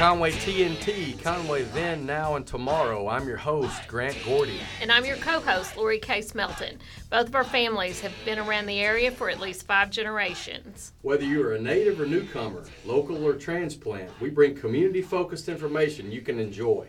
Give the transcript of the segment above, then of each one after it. Conway TNT, Conway Then, Now, and Tomorrow. I'm your host, Grant Gordy. And I'm your co-host, Lori Case Melton. Both of our families have been around the area for at least 5 generations. Whether you're a native or newcomer, local or transplant, we bring community-focused information you can enjoy.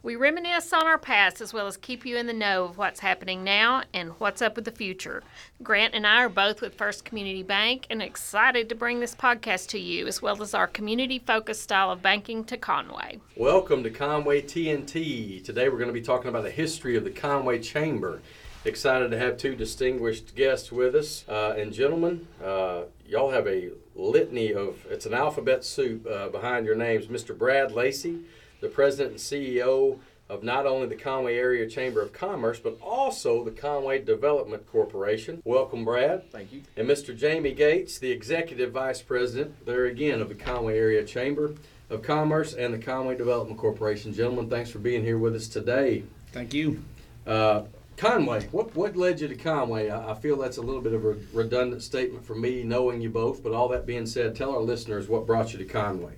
We reminisce on our past as well as keep you in the know of what's happening now and what's up with the future. Grant and I are both with First Community Bank and excited to bring this podcast to you as well as our community-focused style of banking to Conway. Welcome to Conway TNT. Today we're going to be talking about the history of the Conway Chamber. Excited to have two distinguished guests with us. And gentlemen, y'all have a litany of, it's an alphabet soup behind your names. Mr. Brad Lacy, the president and CEO of not only the Conway Area Chamber of Commerce, but also the Conway Development Corporation. Welcome, Brad. Thank you. And Mr. Jamie Gates, the executive vice president, there again, of the Conway Area Chamber of Commerce and the Conway Development Corporation. Gentlemen, thanks for being here with us today. Thank you. Conway, what led you to Conway? I feel that's a little bit of a redundant statement for me, knowing you both, but all that being said, tell our listeners what brought you to Conway.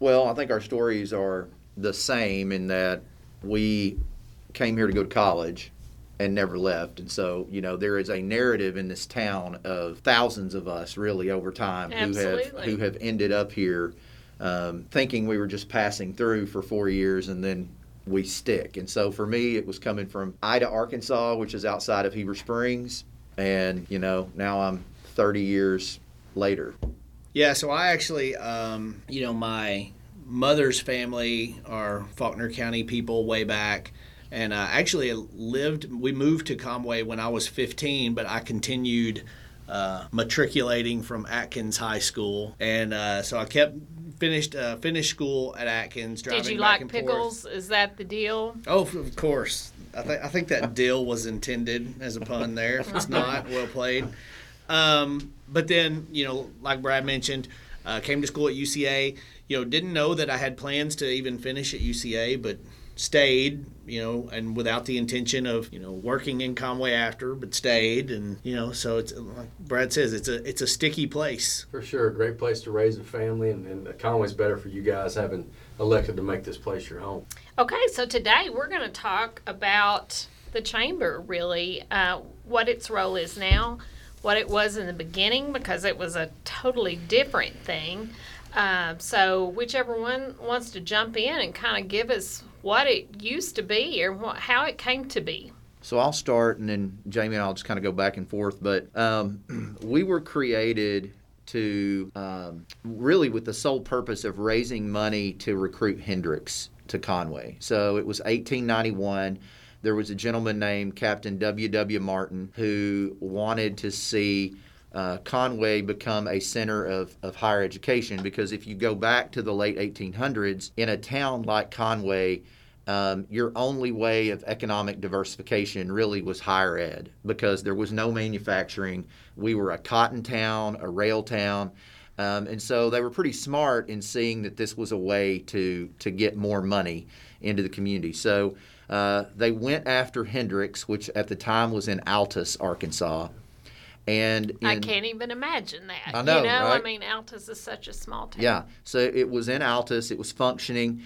Well, I think our stories are the same in that we came here to go to college and never left. And so, you know, there is a narrative in this town of thousands of us really over time who have ended up here thinking we were just passing through for 4 years and then we stick. And so for me, it was coming from Ida, Arkansas, which is outside of Heber Springs. And, you know, now I'm 30 years later. Yeah, so I actually, my mother's family are Faulkner County people way back. And I actually we moved to Conway when I was 15, but I continued matriculating from Atkins High School. And so I finished school at Atkins, driving back and forth. Did you like pickles? Is that the deal? Oh, of course. I think that deal was intended as a pun there. If it's not, well played. But then, you know, like Brad mentioned, came to school at UCA. You know, didn't know that I had plans to even finish at UCA, but stayed, you know, and without the intention of, you know, working in Conway after, but stayed. And, you know, so it's like Brad says, it's a sticky place. For sure. A great place to raise a family. And Conway's better for you guys having elected to make this place your home. Okay. So today we're going to talk about the chamber, really, what its role is now, what it was in the beginning, because it was a totally different thing. So whichever one wants to jump in and kind of give us what it used to be or how it came to be. So I'll start, and then Jamie and I'll just kind of go back and forth. But we were created to really with the sole purpose of raising money to recruit Hendrix to Conway. So it was 1891. There was a gentleman named Captain W.W. Martin who wanted to see Conway become a center of higher education, because if you go back to the late 1800s, in a town like Conway, your only way of economic diversification really was higher ed, because there was no manufacturing. We were a cotton town, a rail town, and so they were pretty smart in seeing that this was a way to get more money into the community. So they went after Hendrix, which at the time was in Altus, Arkansas. I can't even imagine that. I know, right? I mean, Altus is such a small town. Yeah, so it was in Altus. It was functioning.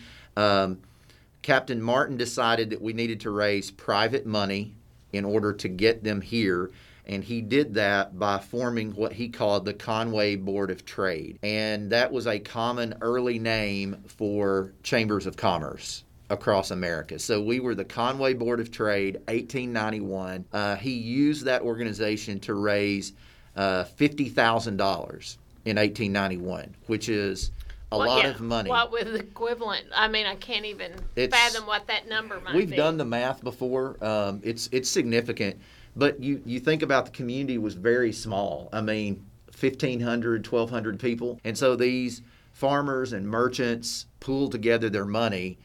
Captain Martin decided that we needed to raise private money in order to get them here, and he did that by forming what he called the Conway Board of Trade, and that was a common early name for chambers of commerce across America. So we were the Conway Board of Trade, 1891. He used that organization to raise $50,000 in 1891, which is a lot of money. What was the equivalent? I mean, I can't even fathom what that number might be. We've done the math before. It's significant. But you think about the community was very small. I mean, 1,500, 1,200 people. And so these farmers and merchants pooled together their money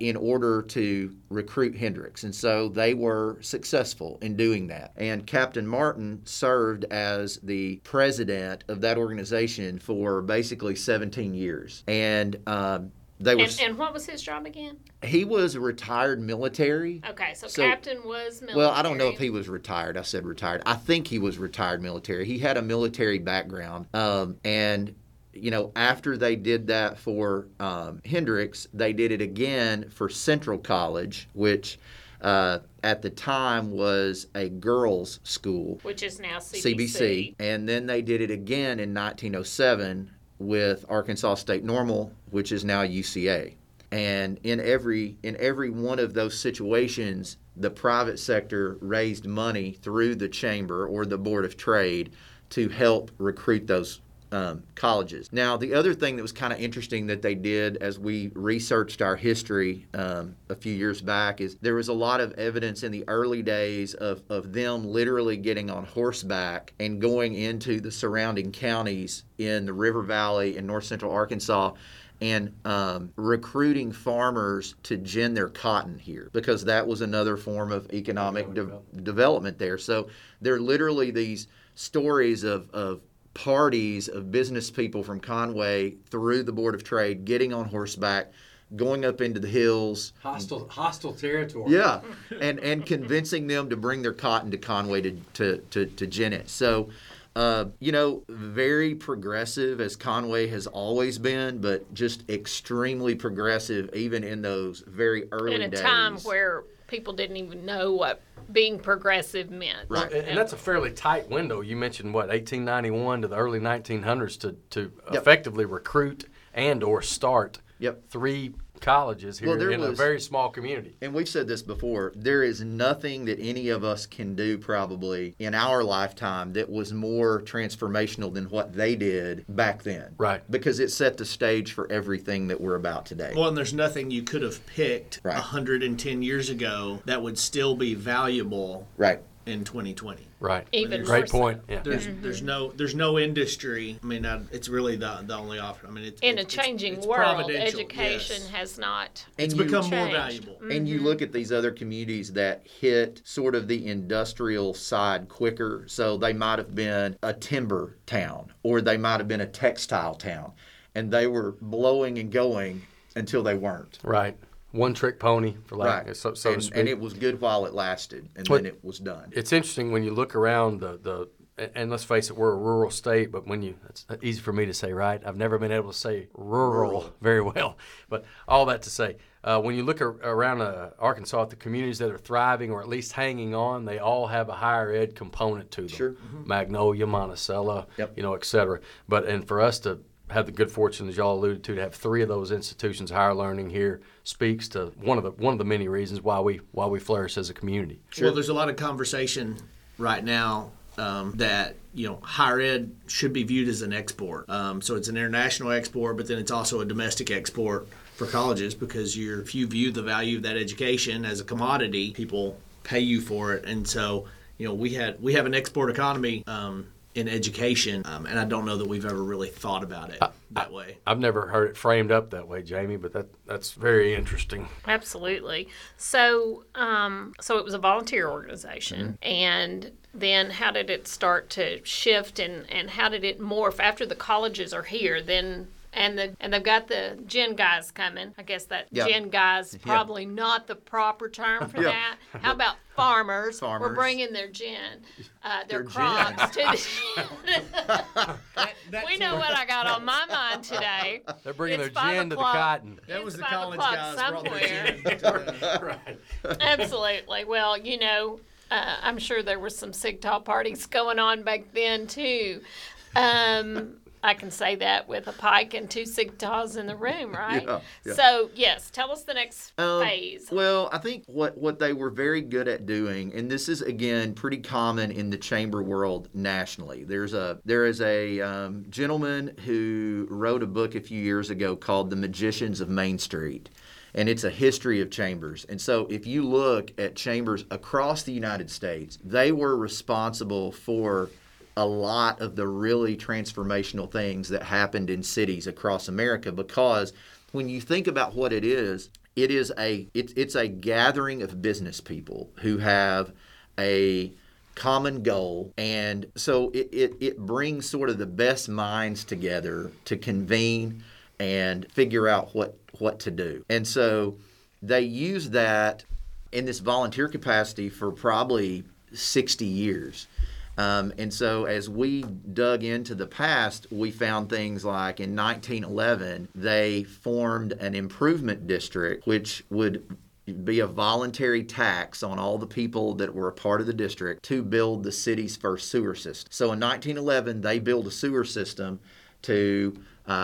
in order to recruit Hendrix. And so they were successful in doing that. And Captain Martin served as the president of that organization for basically 17 years. And and what was his job again? He was a retired military. Okay, so Captain was military. Well, I don't know if he was retired. I said retired. I think he was retired military. He had a military background. And you know, after they did that for Hendrix, they did it again for Central College, which at the time was a girls' school. Which is now CBC. And then they did it again in 1907 with Arkansas State Normal, which is now UCA. And in every one of those situations, the private sector raised money through the chamber or the Board of Trade to help recruit those colleges. Now, the other thing that was kind of interesting that they did as we researched our history a few years back is there was a lot of evidence in the early days of them literally getting on horseback and going into the surrounding counties in the River Valley and north central Arkansas and recruiting farmers to gin their cotton here, because that was another form of economic development there. So there are literally these stories of parties of business people from Conway through the Board of Trade getting on horseback, going up into the hills. Hostile territory. Yeah, and convincing them to bring their cotton to Conway to gin it. So, you know, very progressive as Conway has always been, but just extremely progressive even in those very early days. In a time where people didn't even know what being progressive meant. Right. And that's a fairly tight window. You mentioned, 1891 to the early 1900s to effectively recruit and or start three colleges here a very small community. And we've said this before, there is nothing that any of us can do probably in our lifetime that was more transformational than what they did back then. Right. Because it set the stage for everything that we're about today. Well, and there's nothing you could have picked 110 years ago that would still be valuable. Right. In 2020, right? Even great point. Yeah. There's no industry. I mean, it's really the only option. I mean, it's changing it's world, education has not. It's become more valuable. Mm-hmm. And you look at these other communities that hit sort of the industrial side quicker. So they might have been a timber town, or they might have been a textile town, and they were blowing and going until they weren't. Right. One trick pony, for lack of so to speak. And it was good while it lasted, and then it was done. It's interesting when you look around and let's face it, we're a rural state, but when it's easy for me to say, right? I've never been able to say rural very well, but all that to say, when you look around Arkansas at the communities that are thriving or at least hanging on, they all have a higher ed component to them. Sure. Mm-hmm. Magnolia, Monticello, et cetera. And for us to have the good fortune, as y'all alluded to have three of those institutions, higher learning here, speaks to one of the many reasons why we flourish as a community. Sure. Well, there's a lot of conversation right now that higher ed should be viewed as an export. So it's an international export, but then it's also a domestic export for colleges, because if you view the value of that education as a commodity, people pay you for it, and so we have an export economy. In education, and I don't know that we've ever really thought about it that way. I've never heard it framed up that way, Jamie, but that's very interesting. Absolutely. So so it was a volunteer organization, mm-hmm. and then how did it start to shift, and how did it morph after the colleges are here, then... And they've got the gen guys coming. I guess that gen guys probably not the proper term for that. How about farmers? Farmers. We're bringing their gen, their crops to the gen. We know what I got on my mind today. They're bringing their gen to the cotton. That was the college guys somewhere. Right. Absolutely. Well, I'm sure there were some Sigtall parties going on back then, too. I can say that with a pike and two Sigtals in the room, right? Yeah. So, yes, tell us the next phase. Well, I think what they were very good at doing, and this is, again, pretty common in the chamber world nationally. There is a gentleman who wrote a book a few years ago called The Magicians of Main Street, and it's a history of chambers. And so if you look at chambers across the United States, they were responsible for a lot of the really transformational things that happened in cities across America, because when you think about what it's a gathering of business people who have a common goal, and so it brings sort of the best minds together to convene and figure out what to do. And so they use that in this volunteer capacity for probably 60 years. And so as we dug into the past, we found things like in 1911, they formed an improvement district, which would be a voluntary tax on all the people that were a part of the district to build the city's first sewer system. So in 1911, they built a sewer system to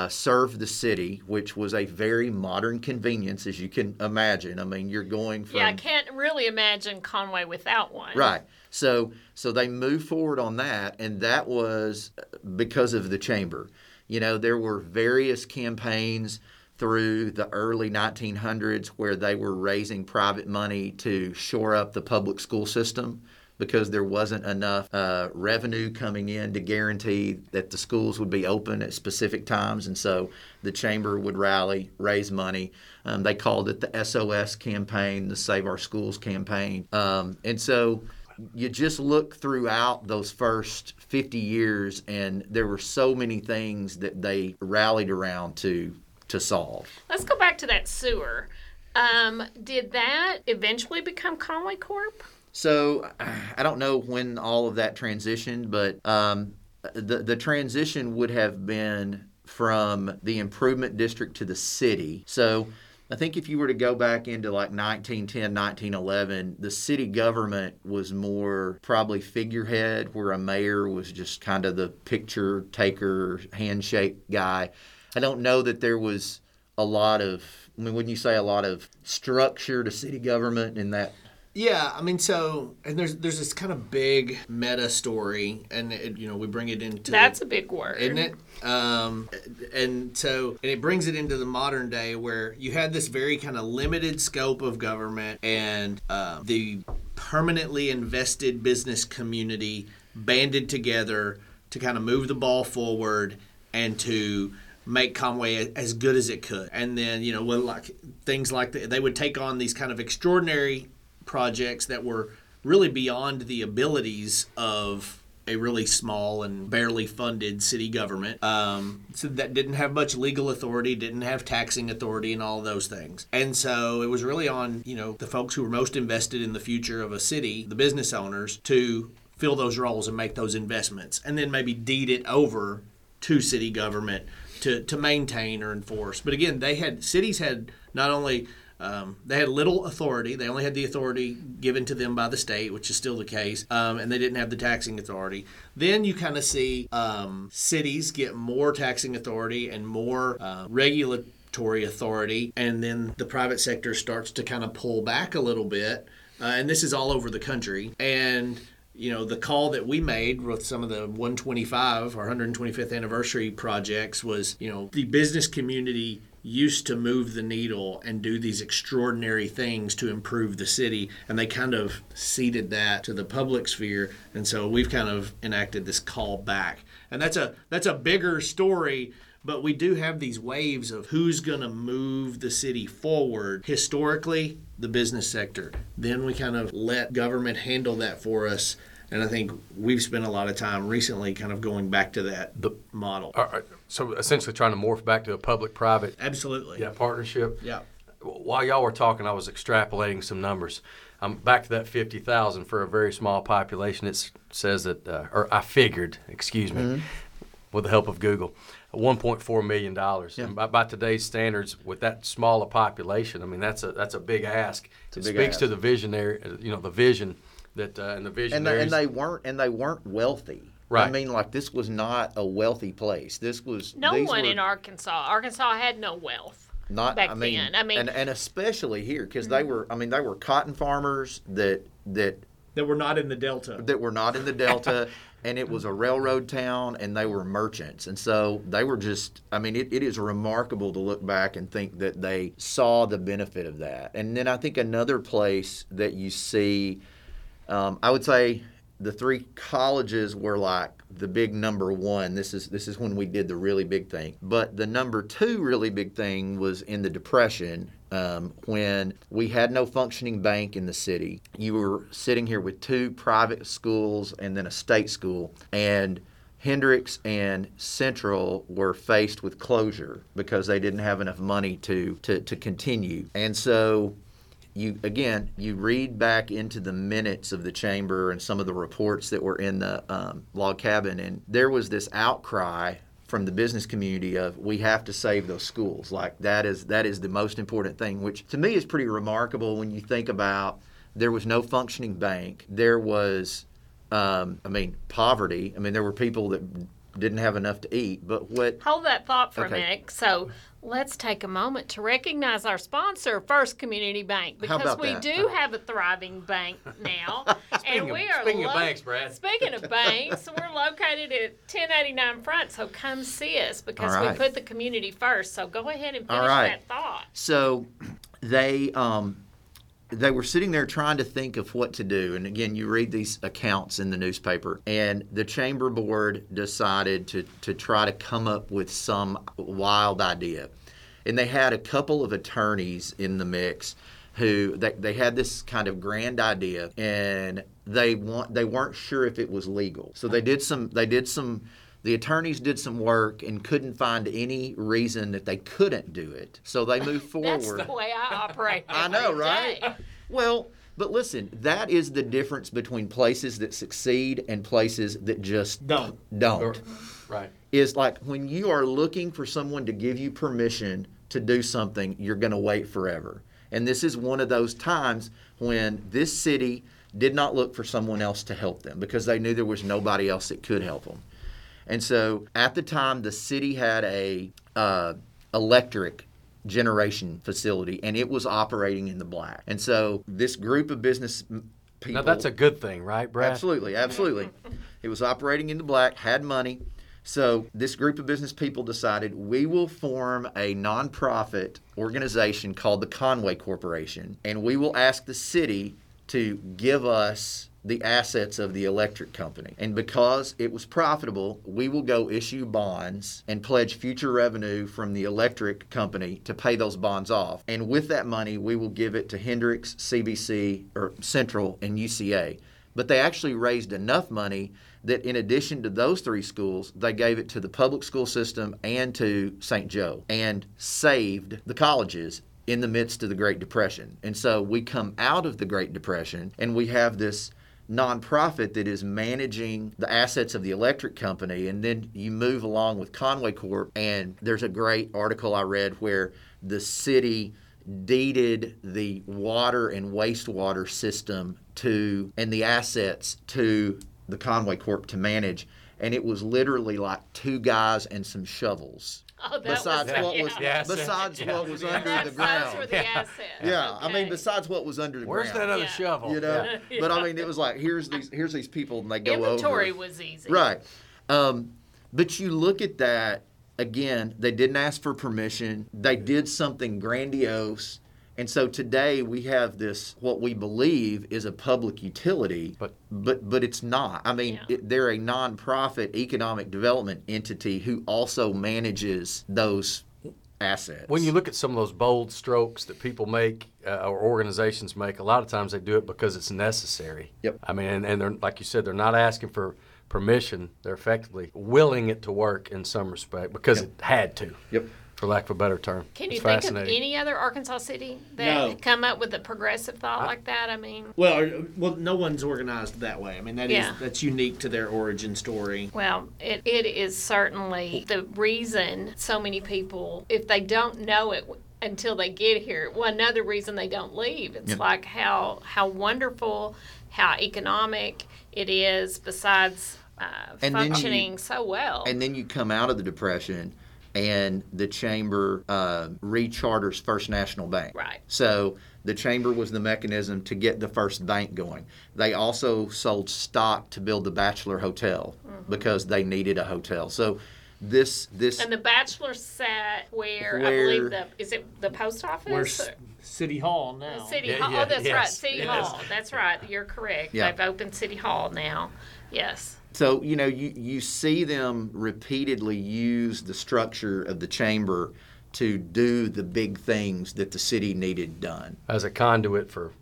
serve the city, which was a very modern convenience, as you can imagine. I mean, you're going from... Yeah, I can't really imagine Conway without one. Right. So they moved forward on that, and that was because of the chamber. You know, there were various campaigns through the early 1900s where they were raising private money to shore up the public school system, because there wasn't enough revenue coming in to guarantee that the schools would be open at specific times. And so the chamber would rally, raise money. They called it the SOS campaign, the Save Our Schools campaign. And so you just look throughout those first 50 years, and there were so many things that they rallied around to solve. Let's go back to that sewer. Did that eventually become Conway Corp? So I don't know when all of that transitioned, but the transition would have been from the improvement district to the city. So I think if you were to go back into like 1910, 1911, the city government was more probably figurehead, where a mayor was just kind of the picture taker, handshake guy. I don't know that there was a lot of, I mean, wouldn't you say a lot of structure to city government in that? Yeah, I mean, so, and there's this kind of big meta story, and it, you know, we bring it into... That's a big word. Isn't it? And it brings it into the modern day, where you had this very kind of limited scope of government, and the permanently invested business community banded together to kind of move the ball forward and to make Conway as good as it could. And then, you know, like things like they would take on these kind of extraordinary projects that were really beyond the abilities of a really small and barely funded city government, so that didn't have much legal authority, didn't have taxing authority, and all those things. And so it was really on, you know, the folks who were most invested in the future of a city, the business owners, to fill those roles and make those investments, and then maybe deed it over to city government to maintain or enforce. But again, cities had not only... they had little authority. They only had the authority given to them by the state, which is still the case, and they didn't have the taxing authority. Then you kind of see cities get more taxing authority and more regulatory authority, and then the private sector starts to kind of pull back a little bit, and this is all over the country. And you know, the call that we made with some of the 125 or 125th anniversary projects was, you know, the business community used to move the needle and do these extraordinary things to improve the city, and they kind of ceded that to the public sphere, and so we've kind of enacted this call back. And that's a bigger story, but we do have these waves of who's going to move the city forward. Historically, the business sector. Then we kind of let government handle that for us. And I think we've spent a lot of time recently kind of going back to the model. So essentially trying to morph back to a public-private partnership. Yeah. While y'all were talking, I was extrapolating some numbers. I'm back to that 50,000 for a very small population. It says that, or I figured, with the help of Google, $1.4 million. Yeah. And by today's standards, with that small a population, I mean, that's a big ask. It speaks to the visionary, you know, the vision. And they weren't wealthy. Right. I mean, like, this was not a wealthy place. In Arkansas. Arkansas had no wealth. Back then. I mean, and especially here, because they were cotton farmers that were not in the Delta. That were not in the Delta, and it was a railroad town, and they were merchants. And so they were just, I mean, it is remarkable to look back and think that they saw the benefit of that. And then I think another place that you see, I would say the three colleges were like the big number one. This is when we did the really big thing. But the number two really big thing was in the Depression, when we had no functioning bank in the city. You were sitting here with two private schools and then a state school. And Hendrix and Central were faced with closure because they didn't have enough money to continue. And so... you read back into the minutes of the chamber and some of the reports that were in the log cabin, and there was this outcry from the business community of, we have to save those schools. Like, that is the most important thing, which to me is pretty remarkable when you think about there was no functioning bank. There was, poverty. I mean, there were people that didn't have enough to eat, but what... Hold that thought for a minute. So let's take a moment to recognize our sponsor, First Community Bank, because we do have a thriving bank now. Speaking of banks, we're located at 1089 Front, so come see us because we put the community first. So go ahead and finish that thought. So they were sitting there trying to think of what to do. And again, you read these accounts in the newspaper, and the chamber board decided to try to come up with some wild idea. And they had a couple of attorneys in the mix who they had this kind of grand idea, and they weren't sure if it was legal. So the attorneys did some work and couldn't find any reason that they couldn't do it. So they moved forward. That's the way I operate. I know, right? Day. Well, but listen, that is the difference between places that succeed and places that just don't. Right. It's like when you are looking for someone to give you permission to do something, you're going to wait forever. And this is one of those times when this city did not look for someone else to help them because they knew there was nobody else that could help them. And so at the time, the city had a electric generation facility, and it was operating in the black. And so this group of business people... Now, that's a good thing, right, Brad? Absolutely, absolutely. It was operating in the black, had money. So this group of business people decided, we will form a nonprofit organization called the Conway Corporation, and we will ask the city to give us the assets of the electric company. And because it was profitable, we will go issue bonds and pledge future revenue from the electric company to pay those bonds off. And with that money, we will give it to Hendrix, CBC, or Central, and UCA. But they actually raised enough money that in addition to those three schools, they gave it to the public school system and to St. Joe and saved the colleges in the midst of the Great Depression. And so we come out of the Great Depression and we have this nonprofit that is managing the assets of the electric company, and then you move along with Conway Corp. And there's a great article I read where the city deeded the water and wastewater system to and the assets to the Conway Corp to manage, and it was literally like two guys and some shovels. Oh, besides what was under the ground. Those were the assets. Yeah, okay. I mean, besides what was under the ground. Where's that other shovel? You know, but I mean, it was like here's these people, and they go over. Inventory was easy, right? But you look at that again. They didn't ask for permission. They did something grandiose, and so today we have this what we believe is a public utility, but it's not. I mean, they're a nonprofit economic development entity who also manages those assets. When you look at some of those bold strokes that people make or organizations make, a lot of times they do it because it's necessary. Yep. I mean, and they're, like you said, they're not asking for permission. They're effectively willing it to work in some respect because it had to. Yep. For lack of a better term. Can you think of any other Arkansas city that come up with a progressive thought like that? I mean... Well, no one's organized that way. I mean, that's unique to their origin story. Well, it is certainly the reason so many people, if they don't know it until they get here, well, another reason they don't leave. It's like how wonderful, how economic it is, besides functioning so well. And then you come out of the Depression... And the chamber recharters First National Bank. Right. So the chamber was the mechanism to get the first bank going. They also sold stock to build the Bachelor Hotel because they needed a hotel. So this and the Bachelor sat where I believe the post office. Where's City Hall now? City Hall. Yeah, right. City Hall. That's right. You're correct. Yeah. They've opened City Hall now. Yes. So, you know, you see them repeatedly use the structure of the chamber to do the big things that the city needed done. As a conduit for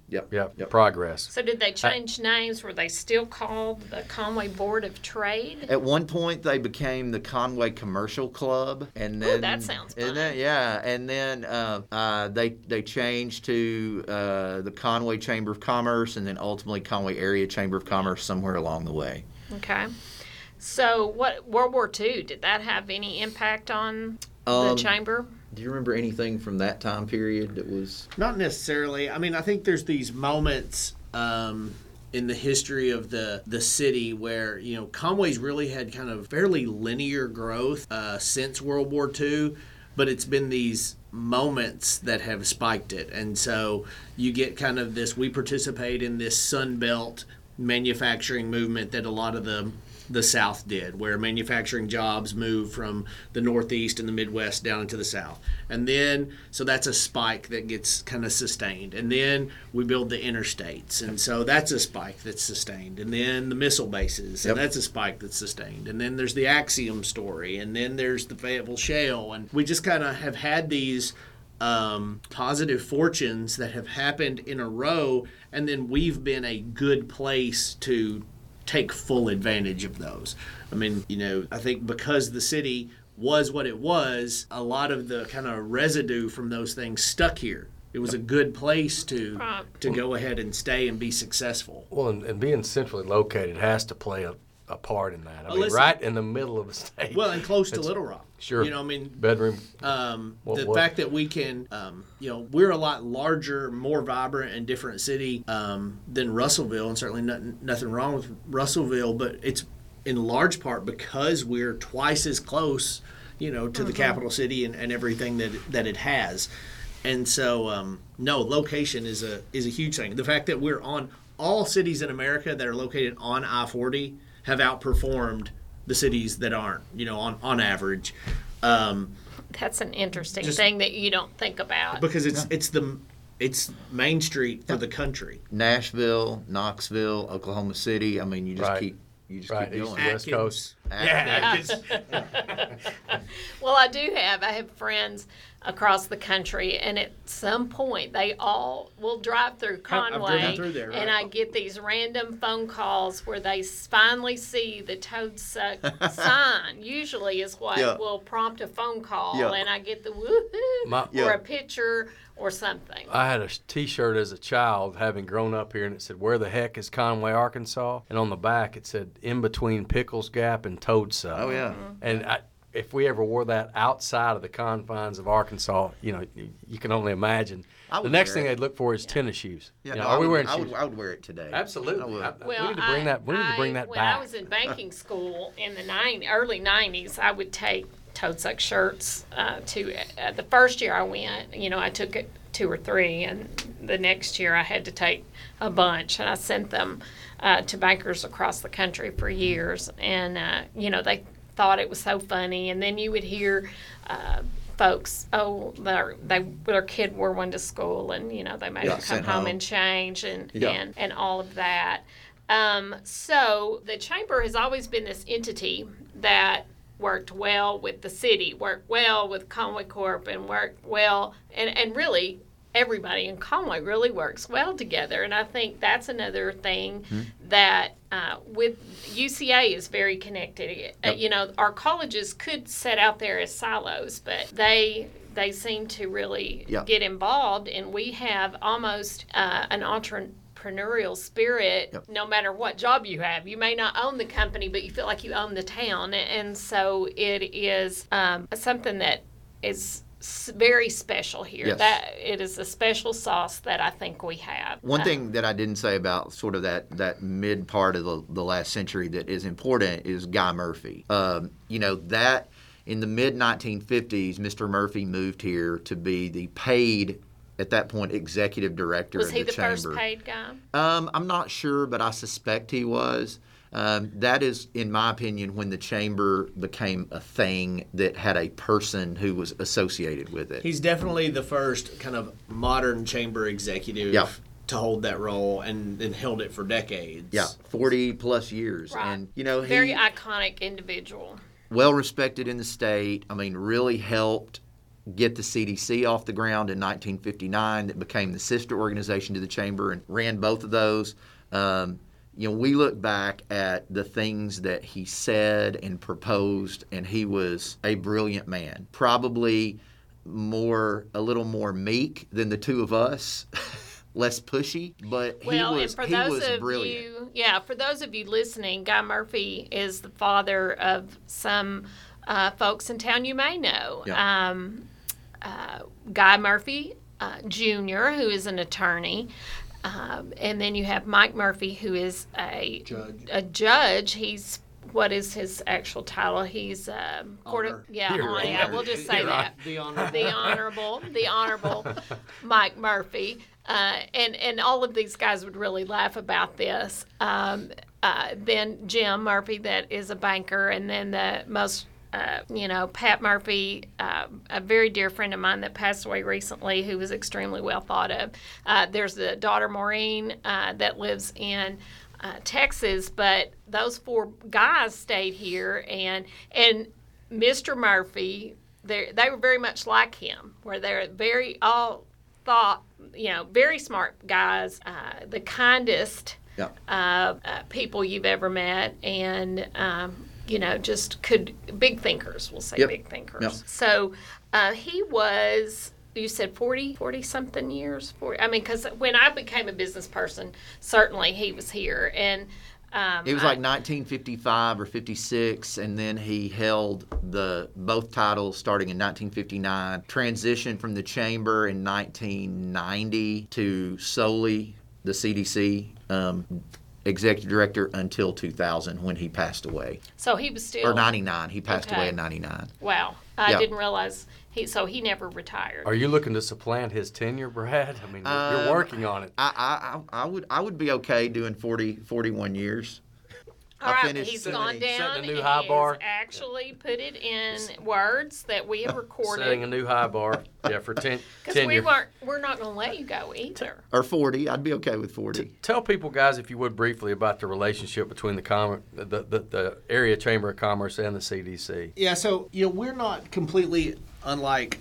progress. So did they change names? Were they still called the Conway Board of Trade? At one point, they became the Conway Commercial Club. And then, that sounds fun. And then they changed to the Conway Chamber of Commerce, and then ultimately Conway Area Chamber of Commerce somewhere along the way. Okay. So what World War II, did that have any impact on the chamber? Do you remember anything from that time period that was... Not necessarily. I mean, I think there's these moments in the history of the city where, you know, Conway's really had kind of fairly linear growth since World War II, but it's been these moments that have spiked it. And so you get kind of this, we participate in this Sun Belt manufacturing movement that a lot of the South did, where manufacturing jobs moved from the Northeast and the Midwest down into the South. And then, so that's a spike that gets kind of sustained. And then we build the interstates. And so that's a spike that's sustained. And then the missile bases, and that's a spike that's sustained. And then there's the Axiom story. And then there's the Fayetteville Shale. And we just kind of have had these positive fortunes that have happened in a row. And then we've been a good place to take full advantage of those. I mean, you know, I think because the city was what it was, a lot of the kind of residue from those things stuck here. It was a good place to go ahead and stay and be successful. Well, and being centrally located has to play a part in that. I mean, right in the middle of the state. Well, and close to Little Rock. Sure. You know, I mean, bedroom. Fact that we can, you know, we're a lot larger, more vibrant and different city than Russellville, and certainly nothing wrong with Russellville, but it's in large part because we're twice as close, you know, to the capital city and everything that it has. And so, no, location is a huge thing. The fact that we're on all cities in America that are located on I-40 have outperformed the cities that aren't, you know, on average. That's an interesting thing that you don't think about. Because it's Main Street for the country. Nashville, Knoxville, Oklahoma City. I mean, you just keep going. West Coast. Atkins. Well, I have friends across the country, and at some point they all will drive through Conway. I've driven through there, right? And I get these random phone calls where they finally see the Toad Suck sign, usually is what will prompt a phone call, and I get the woohoo or a picture or something. I had a t-shirt as a child, having grown up here, and it said, "Where the heck is Conway, Arkansas?" And on the back it said, "In between Pickles Gap and Toad Suck." Oh yeah. Mm-hmm. And if we ever wore that outside of the confines of Arkansas, you know, you can only imagine. The next thing they'd look for is tennis shoes. Yeah, you know, are we wearing shoes? I would wear it today. Absolutely. We need to bring that. We need to bring that back. When I was in banking school in the early '90s, I would take Toad Suck shirts to the first year I went. You know, I took it 2 or 3, and the next year I had to take a bunch, and I sent them to bankers across the country for years, and you know, they thought it was so funny. And then you would hear folks, their kid wore one to school, and you know, they made him come home and change and all of that. So the chamber has always been this entity that worked well with the city, worked well with Conway Corp, and worked well and really everybody in Conway really works well together. And I think that's another thing that with UCA is very connected. You know, our colleges could set out there as silos, but they seem to really get involved, and we have almost an entrepreneurial spirit no matter what job you have. You may not own the company, but you feel like you own the town. And so it is something that is very special here. Yes. That it is a special sauce that I think we have. One thing that I didn't say about sort of that mid part of the last century that is important is Guy Murphy. You know, that in the mid-1950s, Mr. Murphy moved here to be the paid, at that point, executive director of the chamber. Was he the first paid guy? I'm not sure, but I suspect he was. That is, in my opinion, when the chamber became a thing that had a person who was associated with it. He's definitely the first kind of modern chamber executive to hold that role, and held it for decades. Yeah, 40-plus years. Right. And, you know, very iconic individual. Well-respected in the state. I mean, really helped get the CDC off the ground in 1959 that became the sister organization to the chamber and ran both of those. We look back at the things that he said and proposed, and he was a brilliant man, probably a little more meek than the two of us, less pushy, but he was brilliant. For those of you listening, Guy Murphy is the father of some folks in town you may know. Yeah. Guy Murphy Jr., who is an attorney, and then you have Mike Murphy, who is a judge. He's, what is his actual title? He's we'll just say that. The Honorable Mike Murphy. And all of these guys would really laugh about this. Then Jim Murphy, that is a banker, and then the most, Pat Murphy, a very dear friend of mine that passed away recently, who was extremely well thought of. There's the daughter Maureen that lives in Texas, but those four guys stayed here, and Mr. Murphy, they were very much like him, where they're very smart guys, the kindest people you've ever met, and big thinkers, we'll say. Yep. Big thinkers. Yep. So he was, you said 40 something years? 40, I mean, because when I became a business person, certainly he was here. And it was 1955 or 56, and then he held both titles starting in 1959, transitioned from the chamber in 1990 to solely the CDC executive director until 2000, when he passed away. So he was still... Or 99. He passed away in 99. Wow. I didn't realize... So he never retired. Are you looking to supplant his tenure, Brad? I mean, you're working on it. I would be okay doing 41 years. All right, he's gone down a new high bar. Actually put it in words that we have recorded. Setting a new high bar, for 10 tenure. Because we're not going to let you go either. Or 40, I'd be okay with 40. Tell people, guys, if you would, briefly about the relationship between the Area Chamber of Commerce and the CDC. Yeah, so we're not completely unlike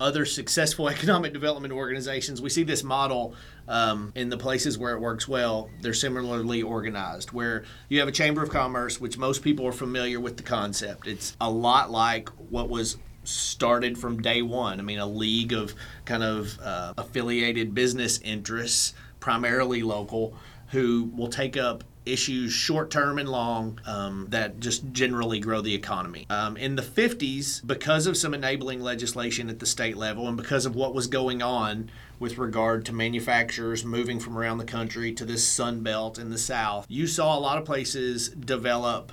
other successful economic development organizations. We see this model in the places where it works well. They're similarly organized, where you have a Chamber of Commerce, which most people are familiar with the concept. It's a lot like what was started from day one. I mean, a league of kind of affiliated business interests, primarily local, who will take up issues short-term and long that just generally grow the economy. In the 50s, because of some enabling legislation at the state level and because of what was going on with regard to manufacturers moving from around the country to this Sun Belt in the South, you saw a lot of places develop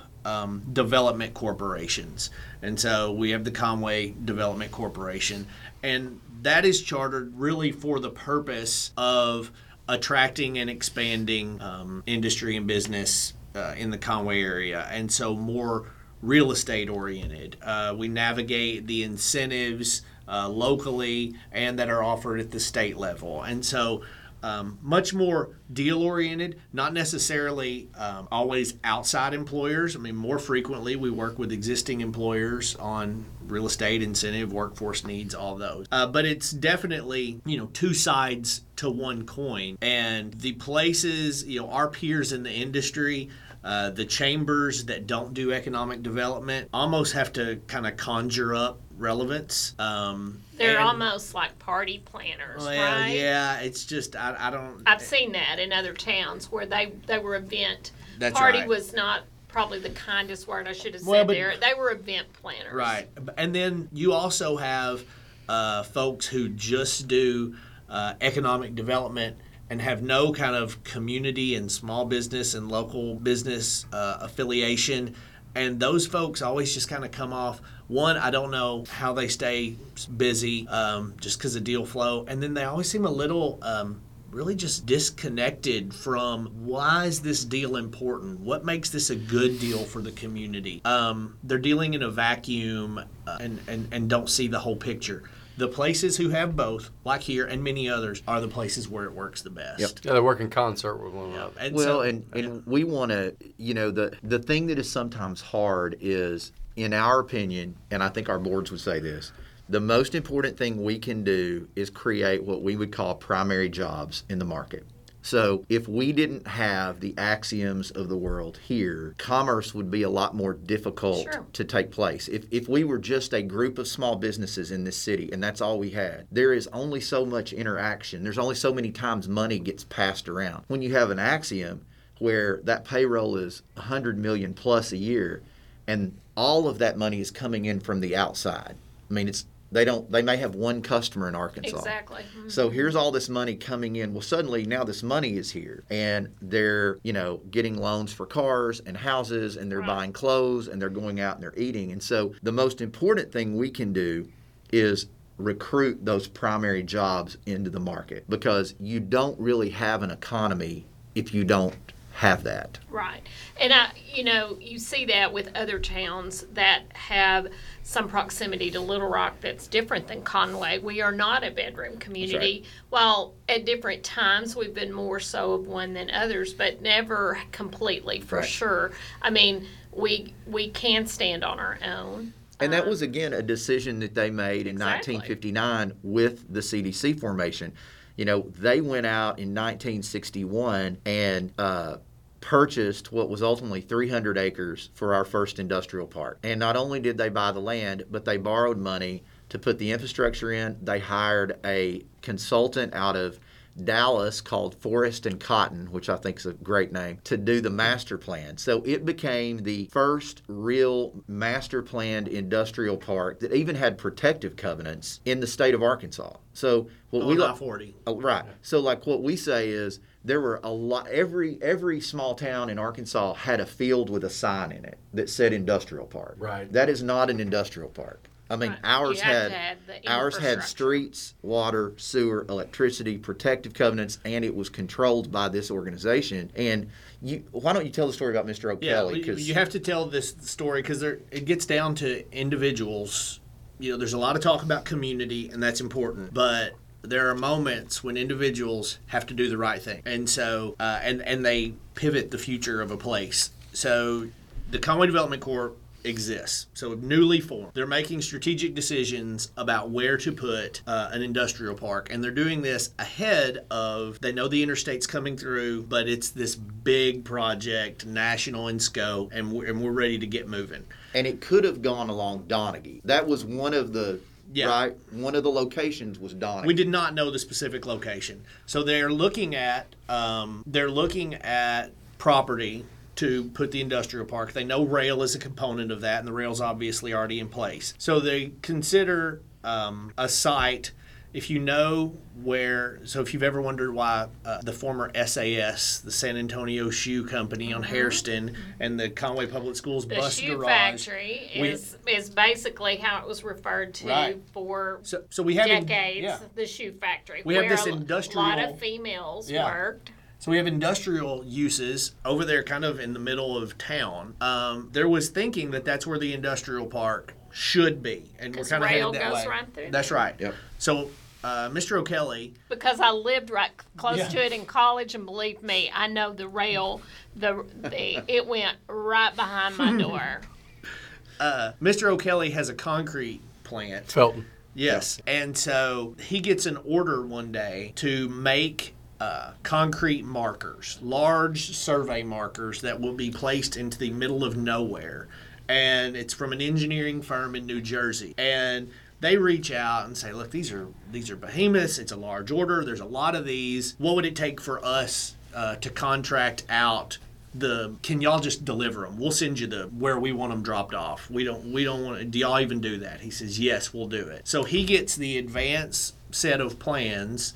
development corporations. And so we have the Conway Development Corporation, and that is chartered really for the purpose of attracting and expanding industry and business in the Conway area, and so more real estate oriented. We navigate the incentives locally and that are offered at the state level, and so much more deal oriented, not necessarily always outside employers. I mean, more frequently we work with existing employers on real estate, incentive, workforce needs, all those. But it's definitely, two sides to one coin. And the places, our peers in the industry, the chambers that don't do economic development almost have to kind of conjure up relevance. They're almost like party planners, right? Yeah, it's just, I've seen that in other towns where they were event. That's party right. was not probably the kindest word I should have said there. They were event planners. Right. And then you also have folks who just do economic development and have no kind of community and small business and local business affiliation. And those folks always just kind of come off, one, I don't know how they stay busy just because of deal flow. And then they always seem a little really just disconnected from, why is this deal important? What makes this a good deal for the community? They're dealing in a vacuum and don't see the whole picture. The places who have both, like here and many others, are the places where it works the best. Yep. Yeah, they work in concert with one another. Yeah. And we want to, the thing that is sometimes hard is, in our opinion, and I think our boards would say this, The most important thing we can do is create what we would call primary jobs in the market. So if we didn't have the axioms of the world here, commerce would be a lot more difficult Sure. to take place. If we were just a group of small businesses in this city and that's all we had, there is only so much interaction. There's only so many times money gets passed around. When you have an axiom where that payroll is $100 million plus a year and all of that money is coming in from the outside, I mean, it's They may have one customer in Arkansas. Exactly. Mm-hmm. So here's all this money coming in. Well, suddenly now this money is here, and they're getting loans for cars and houses, and they're Right. buying clothes, and they're going out and they're eating. And so the most important thing we can do is recruit those primary jobs into the market, because you don't really have an economy if you don't have that. Right. And you see that with other towns that have some proximity to Little Rock that's different than Conway. We are not a bedroom community. Right. While at different times we've been more so of one than others, but never completely for Right. sure. I mean, we can stand on our own. And that was, again, a decision that they made in Exactly. 1959 with the CDC formation. They went out in 1961 and purchased what was ultimately 300 acres for our first industrial park. And not only did they buy the land, but they borrowed money to put the infrastructure in. They hired a consultant out of Dallas called Forrest and Cotton, which I think is a great name, to do the master plan. So it became the first real master planned industrial park that even had protective covenants in the state of Arkansas. So what we like 40. Oh, right. Yeah. So like what we say is there were a lot. Every small town in Arkansas had a field with a sign in it that said industrial park. Right. That is not an industrial park. I mean, Right. ours had streets, water, sewer, electricity, protective covenants, and it was controlled by this organization. And why don't you tell the story about Mr. O'Kelly? Yeah, you have to tell this story because it gets down to individuals. There's a lot of talk about community, and that's important, but there are moments when individuals have to do the right thing, and so and they pivot the future of a place. So the Conway Development Corp. exists. So newly formed. They're making strategic decisions about where to put an industrial park, and they're doing this ahead of, they know the interstate's coming through, but it's this big project, national in scope, and we're ready to get moving. And it could have gone along Donaghy. That was one of the Yeah. Right? One of the locations was Donaghy. We did not know the specific location. So they're looking at property to put the industrial park. They know rail is a component of that, and the rail's obviously already in place. So they consider a site, if you've ever wondered why the former SAS, the San Antonio Shoe Company on mm-hmm. Hairston, and the Conway Public Schools bus garage. The shoe factory is basically how it was referred to Right. for so we had decades, yeah. the shoe factory. We have this industrial... A lot of females yeah. worked. So we have industrial uses over there kind of in the middle of town. There was thinking that that's where the industrial park should be. And we're kind of headed that way. Rail goes right through. That's right. Yep. So Mr. O'Kelly. Because I lived right close yeah. to it in college, and believe me, I know the rail, it went right behind my door. Mr. O'Kelly has a concrete plant. Felton. Yes. Yep. And so he gets an order one day to make concrete markers, large survey markers that will be placed into the middle of nowhere. And it's from an engineering firm in New Jersey. And they reach out and say, look, these are behemoths. It's a large order. There's a lot of these. What would it take for us to contract out can y'all just deliver them? We'll send you where we want them dropped off. We don't want to, do y'all even do that? He says, yes, we'll do it. So he gets the advanced set of plans,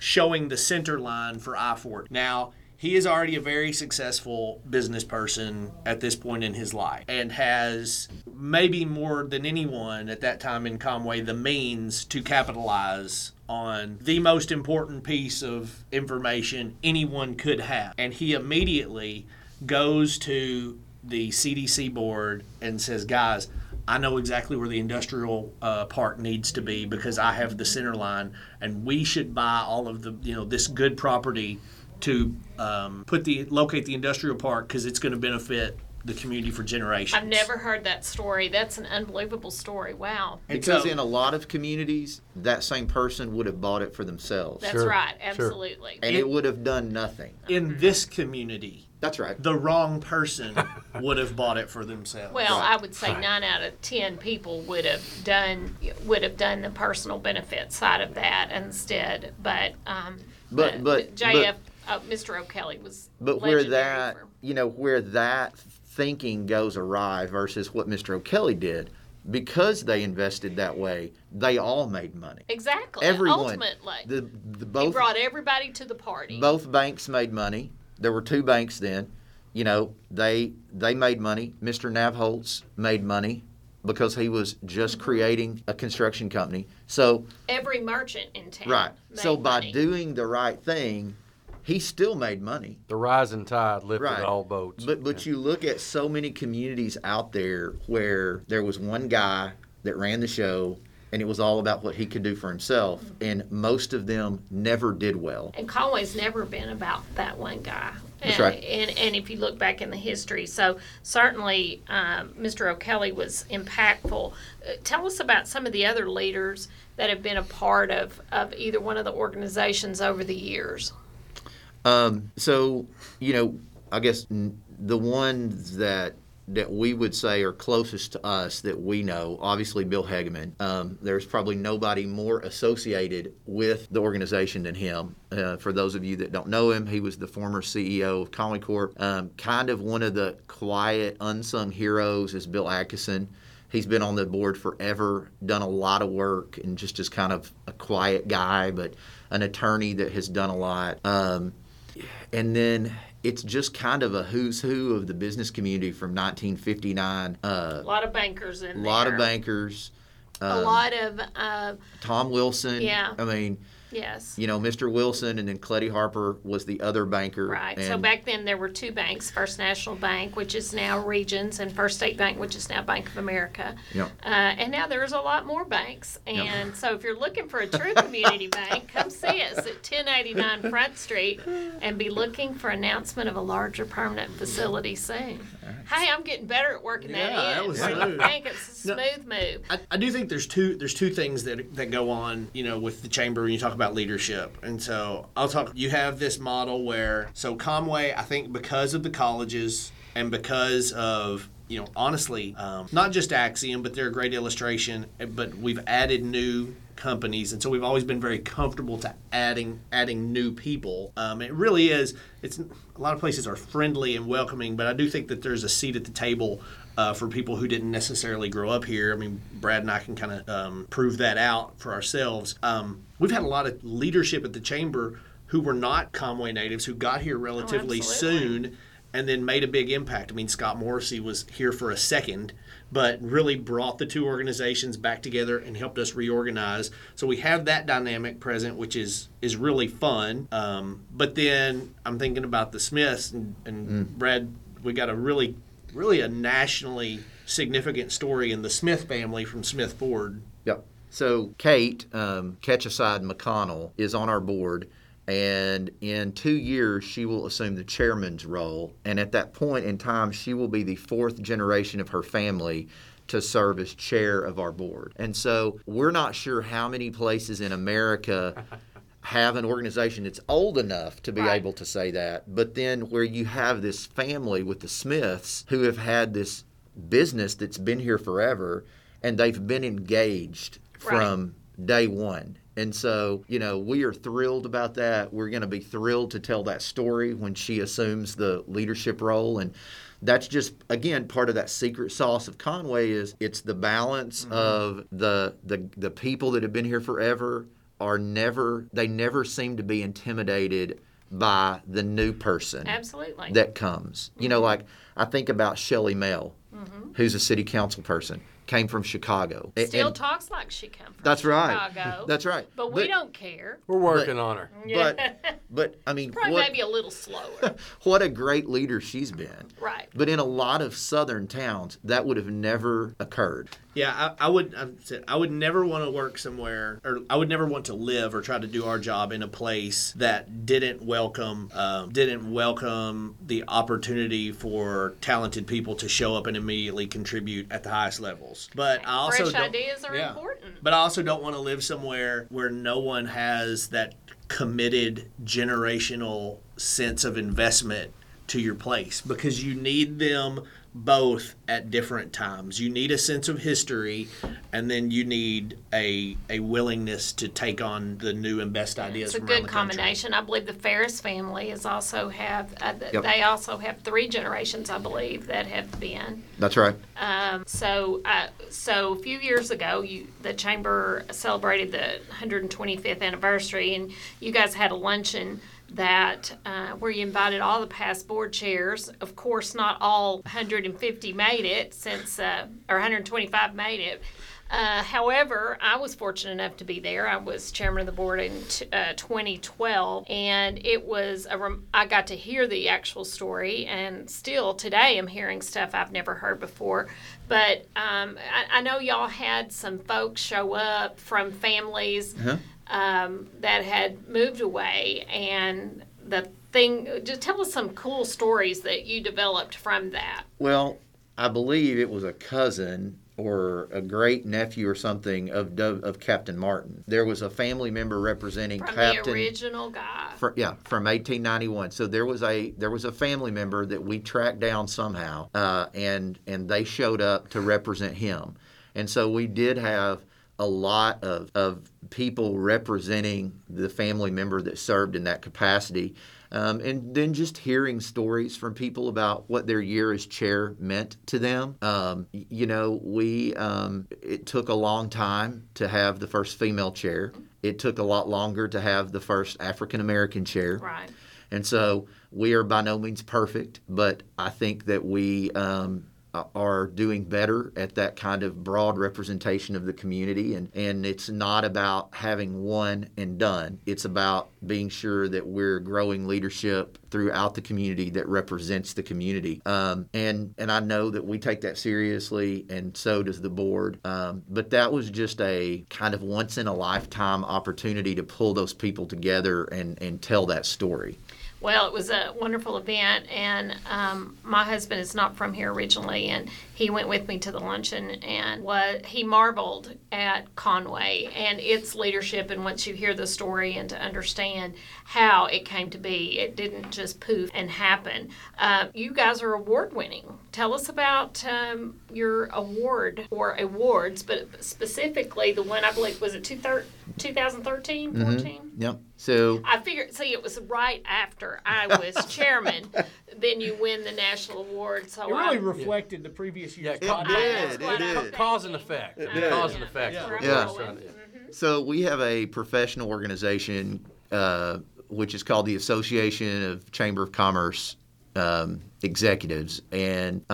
showing the center line for I-40. Now, he is already a very successful business person at this point in his life, and has maybe more than anyone at that time in Conway the means to capitalize on the most important piece of information anyone could have. And he immediately goes to the CDC board and says, guys, I know exactly where the industrial park needs to be because I have the center line, and we should buy all of the, this good property to locate the industrial park because it's going to benefit the community for generations. I've never heard that story. That's an unbelievable story. Wow. Because in a lot of communities, that same person would have bought it for themselves. That's sure. right. Absolutely. Sure. And it would have done nothing. In this community. That's right. The wrong person would have bought it for themselves. Well, right. I would say 9 out of 10 people would have done the personal benefit side of that instead. But Mr. O'Kelly was. But where that where that thinking goes awry versus what Mr. O'Kelly did, because they invested that way, they all made money. Exactly. Everyone. Ultimately, both, he brought everybody to the party. Both banks made money. There were two banks then, they made money. Mr. Navholtz made money because he was just creating a construction company. So every merchant in town. Right. So by doing the right thing, he still made money. The rising tide lifted all boats. But you look at so many communities out there where there was one guy that ran the show. And it was all about what he could do for himself. And most of them never did well. And Conway's never been about that one guy. That's right. And if you look back in the history, so certainly Mr. O'Kelly was impactful. Tell us about some of the other leaders that have been a part of either one of the organizations over the years. I guess the ones that we would say are closest to us that we know, obviously Bill Hegeman. There's probably nobody more associated with the organization than him. For those of you that don't know him, he was the former CEO of Conway Corp. Kind of one of the quiet, unsung heroes is Bill Atkinson. He's been on the board forever, done a lot of work, and just is kind of a quiet guy, but an attorney that has done a lot. And then it's just kind of a who's who of the business community from 1959. A lot of bankers in there. A lot of bankers. A lot of... Tom Wilson. Yeah. I mean... Yes. Mr. Wilson, and then Cletty Harper was the other banker. Right. So back then there were two banks, First National Bank, which is now Regions, and First State Bank, which is now Bank of America. Yep. And now there's a lot more banks. And so if you're looking for a true community bank, come see us at 1089 Front Street and be looking for announcement of a larger permanent facility soon. Hey, I'm getting better at working that in. Yeah, that was smooth. I think it's a smooth move. I do think there's two things that go on, with the chamber when you talk about leadership. And so you have this model where, so Conway, I think because of the colleges and because of, honestly, not just Axiom, but they're a great illustration, but we've added new companies, and so we've always been very comfortable to adding new people. It really is. It's a lot of places are friendly and welcoming, but I do think that there's a seat at the table for people who didn't necessarily grow up here. I mean, Brad and I can kind of prove that out for ourselves. We've had a lot of leadership at the chamber who were not Conway natives who got here relatively soon and then made a big impact. I mean, Scott Morrissey was here for a second, but really brought the two organizations back together and helped us reorganize. So we have that dynamic present, which is really fun. But then I'm thinking about the Smiths and Brad, we got a really, really a nationally significant story in the Smith family from Smith Ford. Yep. So Kate Ketchaside McConnell is on our board. And in 2 years, she will assume the chairman's role. And at that point in time, she will be the fourth generation of her family to serve as chair of our board. And so we're not sure how many places in America have an organization that's old enough to be able to say that. But then where you have this family with the Smiths who have had this business that's been here forever, and they've been engaged from day one. And so, we are thrilled about that. We're going to be thrilled to tell that story when she assumes the leadership role. And that's just, again, part of that secret sauce of Conway is it's the balance of the people that have been here forever never seem to be intimidated by the new person. Absolutely. That comes. I think about Shelley Mell, who's a city council person. came from Chicago. Still and talks like she came from Chicago. That's right. But we don't care. We're working on her. But I mean, probably maybe a little slower. What a great leader she's been. Right. But in a lot of southern towns, that would have never occurred. Yeah, I would never want to work somewhere, or I would never want to live or try to do our job in a place that didn't welcome the opportunity for talented people to show up and immediately contribute at the highest levels. But I also fresh ideas are important. But I also don't want to live somewhere where no one has that committed generational sense of investment to your place, because you need them both at different times. You need a sense of history, and then you need a willingness to take on the new and best ideas from around the country. It's a good combination. I believe the Ferris family is also they also have three generations, I believe, that have been. That's right. So a few years ago, the chamber celebrated the 125th anniversary, and you guys had a luncheon that where you invited all the past board chairs. Of course, not all 150 made it, since or 125 made it. However, I was fortunate enough to be there. I was chairman of the board in 2012, and it was I got to hear the actual story, and still today I'm hearing stuff I've never heard before. But I know y'all had some folks show up from families that had moved away, and the thing, just tell us some cool stories that you developed from that. Well, I believe it was a cousin or a great nephew or something of Captain Martin. There was a family member representing Captain, the original guy. From 1891. So there was a family member that we tracked down somehow, and they showed up to represent him, and so we did have a lot of people representing the family member that served in that capacity. And then just hearing stories from people about what their year as chair meant to them. It took a long time to have the first female chair. It took a lot longer to have the first African-American chair. Right. And so we are by no means perfect, but I think that we are doing better at that kind of broad representation of the community. And it's not about having one and done. It's about being sure that we're growing leadership throughout the community that represents the community. And I know that we take that seriously, and so does the board. But that was just a kind of once-in-a-lifetime opportunity to pull those people together and tell that story. Well, it was a wonderful event, and my husband is not from here originally, and he went with me to the luncheon, and he marveled at Conway and its leadership, and once you hear the story and to understand how it came to be, it didn't just poof and happen. You guys are award-winning. Tell us about your award, or awards, but specifically the one, I believe, was it 2013, 14? Mm-hmm. Yep. So I figured, it was right after I was chairman. Then you win the national award. So it really reflected the previous year's. Yeah, it did. Cause and effect. So we have a professional organization, which is called the Association of Chamber of Commerce Executives, and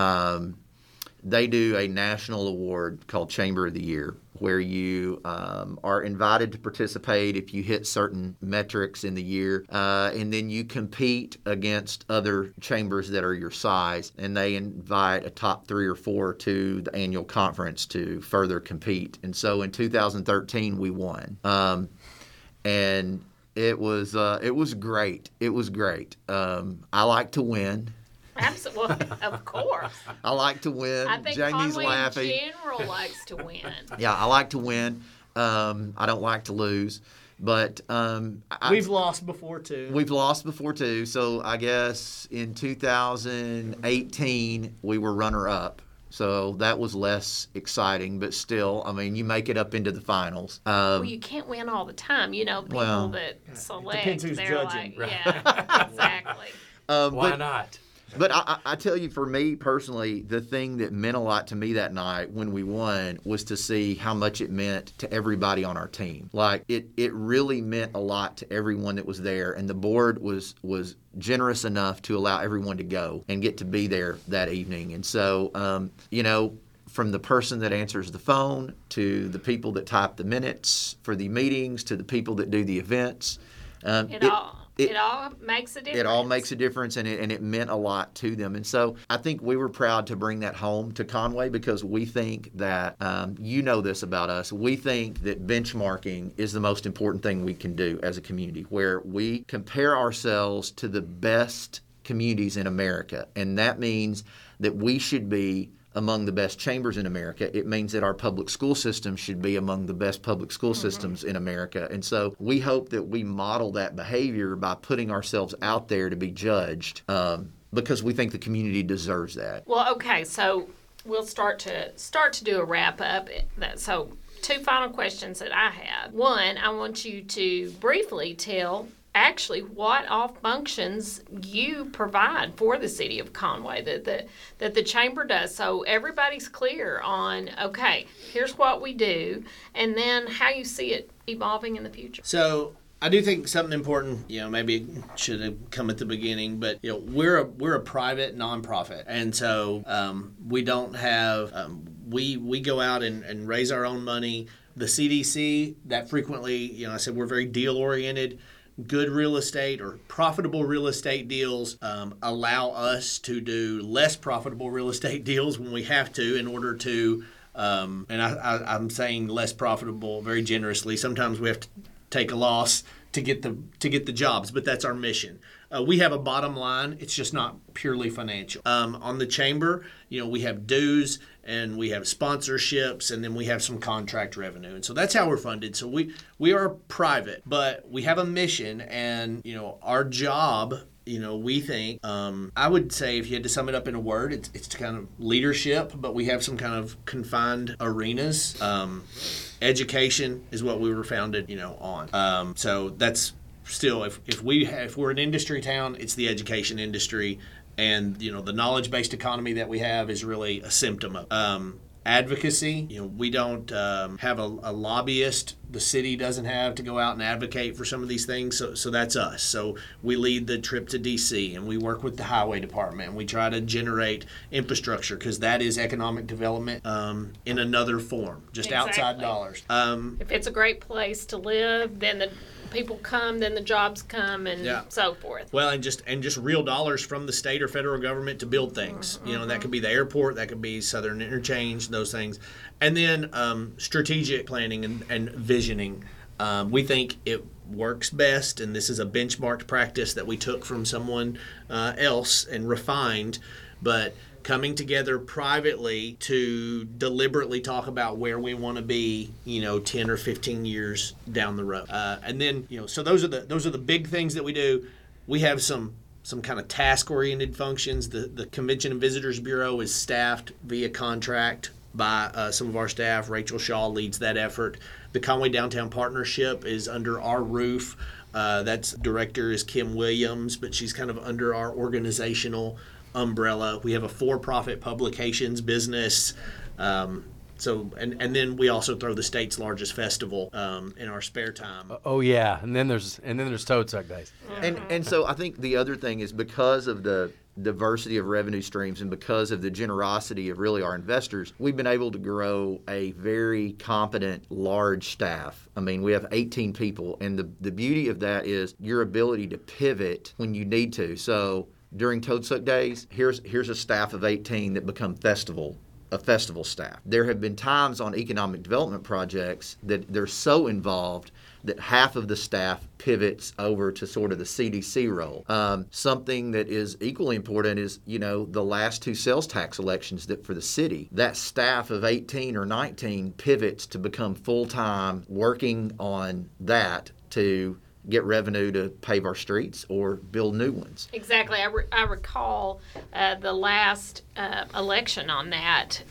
they do a national award called Chamber of the Year, where you are invited to participate if you hit certain metrics in the year. And then you compete against other chambers that are your size, and they invite a top 3 or 4 to the annual conference to further compete. And so in 2013, we won. And it was great. It was great. I like to win. Absolutely, of course. I like to win. I think Jamie's laughing. In general likes to win. Yeah, I like to win. I don't like to lose, but We've lost before too. So I guess in 2018 we were runner-up. So that was less exciting, but still, I mean, you make it up into the finals. Well, you can't win all the time, people that select. Depends who's judging. Like, right. Yeah, exactly. Why not? But I tell you, for me personally, the thing that meant a lot to me that night when we won was to see how much it meant to everybody on our team. Like, it really meant a lot to everyone that was there, and the board was generous enough to allow everyone to go and get to be there that evening. And so, from the person that answers the phone to the people that type the minutes for the meetings to the people that do the events. It all makes a difference. It all makes a difference, and it meant a lot to them. And so I think we were proud to bring that home to Conway, because we think that, you know this about us, we think that benchmarking is the most important thing we can do as a community, where we compare ourselves to the best communities in America. And that means that we should be among the best chambers in America. It means that our public school system should be among the best public school systems in America. And so we hope that we model that behavior by putting ourselves out there to be judged, because we think the community deserves that. Well, okay, so we'll start to do a wrap up. So two final questions that I have. One, I want you to briefly tell actually what all functions you provide for the city of Conway that the chamber does, so everybody's clear on, okay, here's what we do, and then how you see it evolving in the future. So I do think something important, maybe should have come at the beginning, but we're a private nonprofit, and so we don't have we go out and raise our own money. The CDC, that frequently, I said we're very deal oriented. Good real estate or profitable real estate deals allow us to do less profitable real estate deals when we have to, in order to, and I'm saying less profitable very generously. Sometimes we have to take a loss to get the jobs, but that's our mission. We have a bottom line. It's just not purely financial. On the chamber, we have dues and we have sponsorships, and then we have some contract revenue. And so that's how we're funded. So we are private, but we have a mission, and, our job, we think, I would say, if you had to sum it up in a word, it's kind of leadership, but we have some kind of confined arenas. Education is what we were founded, on. So that's still, if we're an industry town, it's the education industry, and the knowledge-based economy that we have is really a symptom of advocacy. We don't have a lobbyist. The city doesn't have to go out and advocate for some of these things, so that's us. So we lead the trip to DC, and we work with the highway department, and we try to generate infrastructure, because that is economic development in another form, just outside dollars. If it's a great place to live, then the people come, then the jobs come, and so forth. Well, and just real dollars from the state or federal government to build things. Mm-hmm. And that could be the airport, that could be Southern Interchange, those things. And then strategic planning and visioning. We think it works best, and this is a benchmarked practice that we took from someone else and refined, but coming together privately to deliberately talk about where we want to be, 10 or 15 years down the road. And then, so those are the big things that we do. We have some kind of task-oriented functions. The Convention and Visitors Bureau is staffed via contract by some of our staff. Rachel Shaw leads that effort. The Conway Downtown Partnership is under our roof. That's director is Kim Williams, but she's kind of under our organizational umbrella. We have a for-profit publications business, and then we also throw the state's largest festival in our spare time. Oh yeah, and then there's Toad Suck Days. Yeah. And so I think the other thing is, because of the diversity of revenue streams and because of the generosity of really our investors, we've been able to grow a very competent, large staff. I mean, we have 18 people, and the beauty of that is your ability to pivot when you need to. So during Toad Suck Days, here's a staff of 18 that become a festival staff. There have been times on economic development projects that they're so involved that half of the staff pivots over to sort of the CDC role. Something that is equally important is, the last two sales tax elections that for the city, that staff of 18 or 19 pivots to become full-time working on that to get revenue to pave our streets or build new ones. Exactly. I recall the last election on that.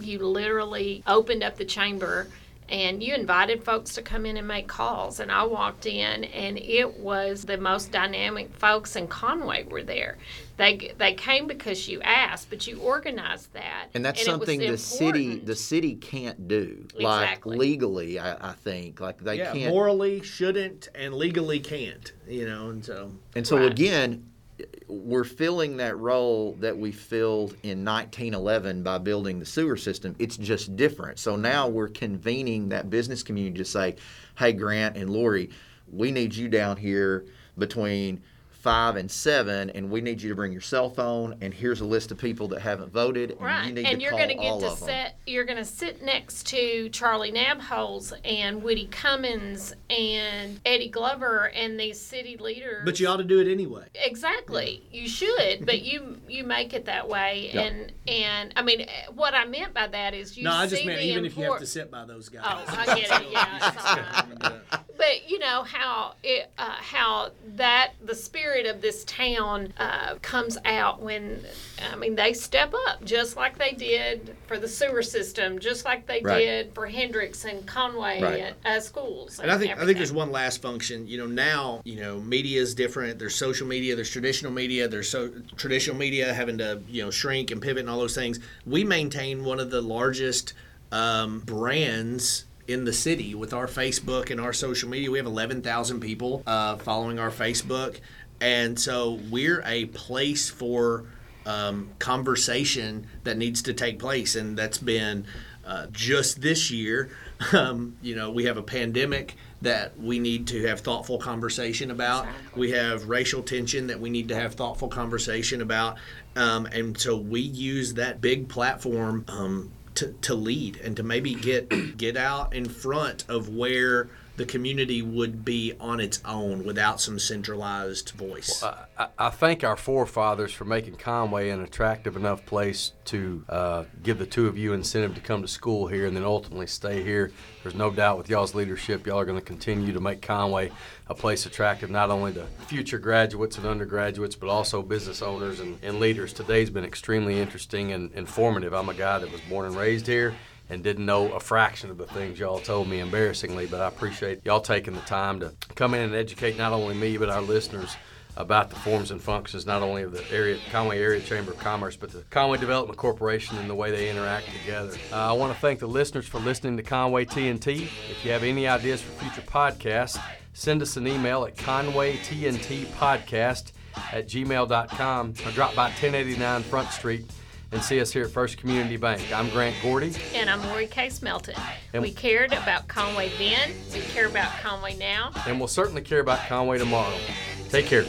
You literally opened up the chamber and you invited folks to come in and make calls. And I walked in, and it was the most dynamic folks in Conway were there. They came because you asked, but you organized that. And that's something the city can't do. Exactly. Like legally, I think. Like they can't. Morally shouldn't and legally can't. And so right. Again, we're filling that role that we filled in 1911 by building the sewer system. It's just different. So now we're convening that business community to say, hey, Grant and Lori, we need you down here between 5 and 7, and we need you to bring your cell phone, and here's a list of people that haven't voted, and right. you need and to call all of them. And you're going to you're going to sit next to Charlie Nabholz and Woody Cummins and Eddie Glover and these city leaders. But you ought to do it anyway. Exactly. Yeah. You should, but you make it that way. Yeah. And I mean, what I meant by that is you see the importance. No, I just meant even if you have to sit by those guys. Oh, I get it. Yeah, it's fine. But, you know, how that the spirit of this town comes out when, I mean, they step up just like they did for the sewer system, just like they right. did for Hendrix and Conway right. Schools. And I think there's one last function. You know, now, you know, media is different. There's social media. There's traditional media. There's traditional media having to, you know, shrink and pivot and all those things. We maintain one of the largest brands in the city with our Facebook and our social media. We have 11,000 people following our Facebook. And so we're a place for conversation that needs to take place. And that's been just this year. You know, we have a pandemic that we need to have thoughtful conversation about. Exactly. We have racial tension that we need to have thoughtful conversation about. And so we use that big platform to lead and to maybe get out in front of where the community would be on its own without some centralized voice. Well, I thank our forefathers for making Conway an attractive enough place to give the two of you incentive to come to school here and then ultimately stay here. There's no doubt with y'all's leadership, y'all are going to continue to make Conway a place attractive not only to future graduates and undergraduates, but also business owners and leaders. Today's been extremely interesting and informative. I'm a guy that was born and raised here and didn't know a fraction of the things y'all told me, embarrassingly, but I appreciate y'all taking the time to come in and educate not only me, but our listeners about the forms and functions, not only of the Conway Area Chamber of Commerce, but the Conway Development Corporation and the way they interact together. I want to thank the listeners for listening to Conway TNT. If you have any ideas for future podcasts, send us an email at conwaytntpodcast@gmail.com or drop by 1089 Front Street and see us here at First Community Bank. I'm Grant Gordy. And I'm Lori Case Melton. And we cared about Conway then. We care about Conway now. And we'll certainly care about Conway tomorrow. Take care.